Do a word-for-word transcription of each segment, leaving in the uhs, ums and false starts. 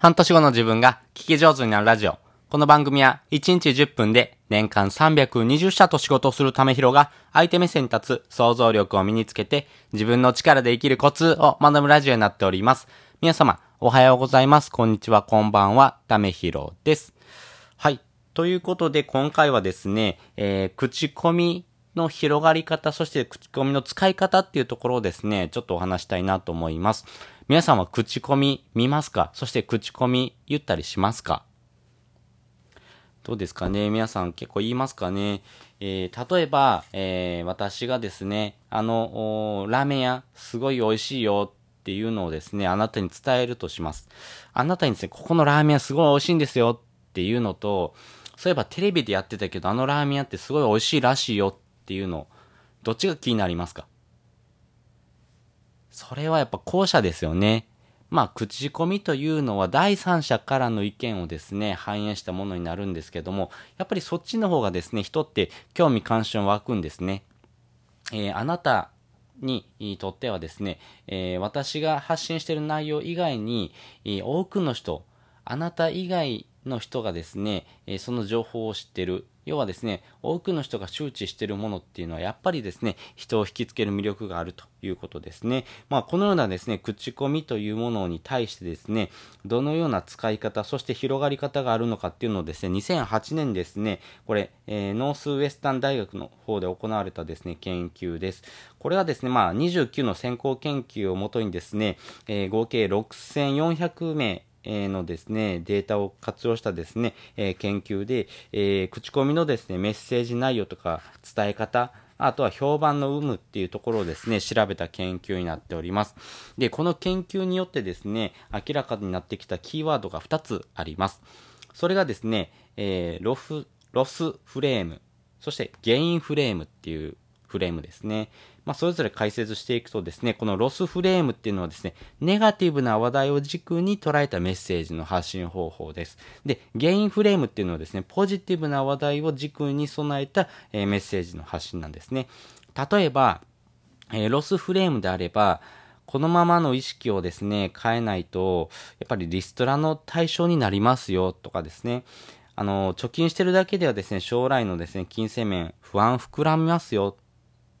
半年後の自分が聞き上手になるラジオ。この番組はいちにちじゅっぷんで年間さんびゃくにじゅっしゃと仕事をするためひろが相手目線に立つ想像力を身につけて自分の力で生きるコツを学ぶラジオになっております。皆様おはようございます。こんにちは、こんばんは。ためひろです。はい。ということで今回はですね、えー、口コミの広がり方、そして口コミの使い方っていうところをですね、ちょっとお話したいなと思います。皆さんは口コミ見ますか？そして口コミ言ったりしますか？どうですかね？皆さん結構言いますかね？えー、例えば、えー、私がですね、あの、ラーメン屋すごい美味しいよっていうのをですね、あなたに伝えるとします。あなたにですね、ここのラーメン屋すごい美味しいんですよっていうのと、そういえばテレビでやってたけど、あのラーメン屋ってすごい美味しいらしいよってっていうの、どっちが気になりますか？それはやっぱ後者ですよね。まあ口コミというのは第三者からの意見をですね反映したものになるんですけども、やっぱりそっちの方がですね人って興味関心湧くんですね。えー、あなたにとってはですね、えー、私が発信している内容以外に、えー、多くの人、あなた以外の人がですね、えー、その情報を知ってる。要はですね、多くの人が周知しているものっていうのはやっぱりですね、人を引きつける魅力があるということですね。まあこのようなですね、口コミというものに対してですね、どのような使い方、そして広がり方があるのかっていうのをですね、にせんはちねんですね、これ、えー、ノースウェスタン大学の方で行われたですね、研究です。これはですね、まあにじゅうきゅうの先行研究をもとにですね、えー、合計ろくせんよんひゃくめい、のですね、データを活用したですね、えー、研究で、えー、口コミのですね、メッセージ内容とか伝え方、あとは評判の有無っていうところをですね、調べた研究になっております。で、この研究によってですね、明らかになってきたキーワードがふたつあります。それがですね、えー、ロフ、ロスフレーム、そしてゲインフレームっていうフレームですね。まあ、それぞれ解説していくとですね、このロスフレームっていうのはですね、ネガティブな話題を軸に捉えたメッセージの発信方法です。で、ゲインフレームっていうのはですね、ポジティブな話題を軸に備えた、えー、メッセージの発信なんですね。例えば、えー、ロスフレームであれば、このままの意識をですね、変えないと、やっぱりリストラの対象になりますよとかですね、あの、貯金してるだけではですね、将来のですね、金銭面、不安膨らみますよ。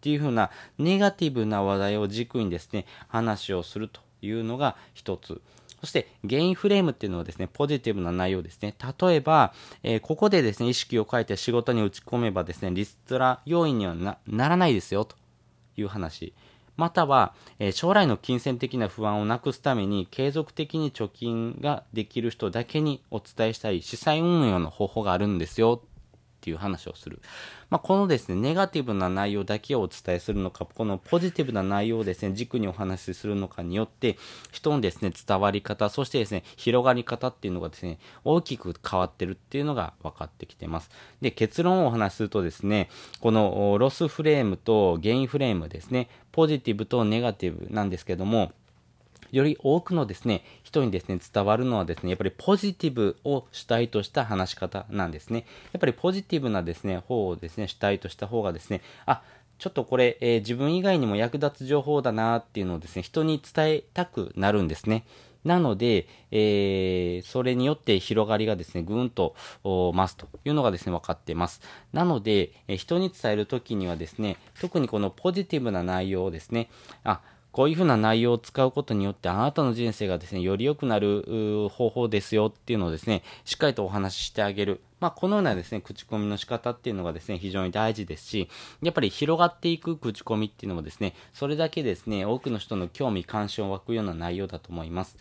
っていう風なネガティブな話題を軸にですね話をするというのが一つ。そしてゲインフレームっていうのはですねポジティブな内容ですね。例えば、えー、ここでですね意識を変えて仕事に打ち込めばですねリストラ要因には な, ならないですよという話。または、えー、将来の金銭的な不安をなくすために継続的に貯金ができる人だけにお伝えしたい資産運用の方法があるんですよ。っていう話をする。まあ、このですね、ネガティブな内容だけをお伝えするのか、このポジティブな内容をですね、軸にお話しするのかによって、人のですね、伝わり方、そしてですね、広がり方っていうのがですね、大きく変わってるっていうのが分かってきてます。で、結論をお話しするとですね、このロスフレームとゲインフレームですね、ポジティブとネガティブなんですけども、より多くのですね、人にですね、伝わるのはですね、やっぱりポジティブを主体とした話し方なんですね。やっぱりポジティブなですね、方をですね、主体とした方がですね、あ、ちょっとこれ、えー、自分以外にも役立つ情報だなっていうのをですね、人に伝えたくなるんですね。なので、えー、それによって広がりがですね、ぐんと増すというのがですね、分かっています。なので、えー、人に伝えるときにはですね、特にこのポジティブな内容をですね、あ、こういうふうな内容を使うことによってあなたの人生がですね、より良くなる方法ですよっていうのをですね、しっかりとお話ししてあげる。まあ、このようなですね、口コミの仕方っていうのがですね、非常に大事ですし、やっぱり広がっていく口コミっていうのもですね、それだけですね、多くの人の興味関心を湧くような内容だと思います。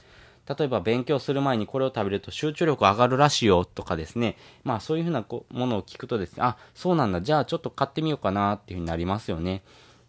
例えば、勉強する前にこれを食べると集中力上がるらしいよとかですね、まあ、そういうふうなものを聞くとですね、あ、そうなんだ、じゃあちょっと買ってみようかなっていうふうになりますよね。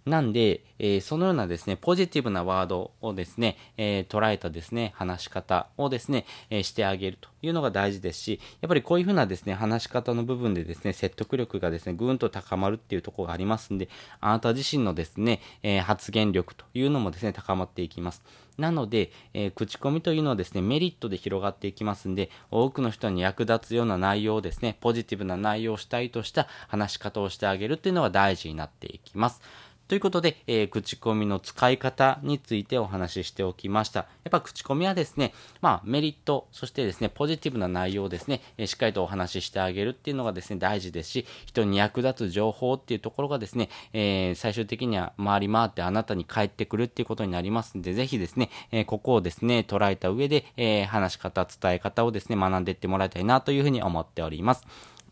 なんで、えー、そのようなですね、ポジティブなワードをですね、えー、捉えたですね、話し方をですね、えー、してあげるというのが大事ですし、やっぱりこういうふうなですね、話し方の部分でですね、説得力がですね、ぐんと高まるっていうところがありますんで、あなた自身のですね、えー、発言力というのもですね、高まっていきます。なので、えー、口コミというのはですね、メリットで広がっていきますんで、多くの人に役立つような内容をですね、ポジティブな内容を主体とした話し方をしてあげるっていうのが大事になっていきます。ということで、えー、口コミの使い方についてお話ししておきました。やっぱ口コミはですね、まあメリット、そしてですね、ポジティブな内容をですね、えー、しっかりとお話ししてあげるっていうのがですね、大事ですし、人に役立つ情報っていうところがですね、えー、最終的には回り回ってあなたに返ってくるっていうことになりますんで、ぜひですね、えー、ここをですね、捉えた上で、えー、話し方、伝え方をですね、学んでいってもらいたいなというふうに思っております。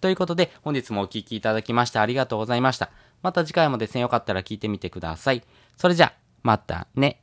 ということで、本日もお聞きいただきましてありがとうございました。また次回もですね、よかったら聞いてみてください。それじゃあ、またね。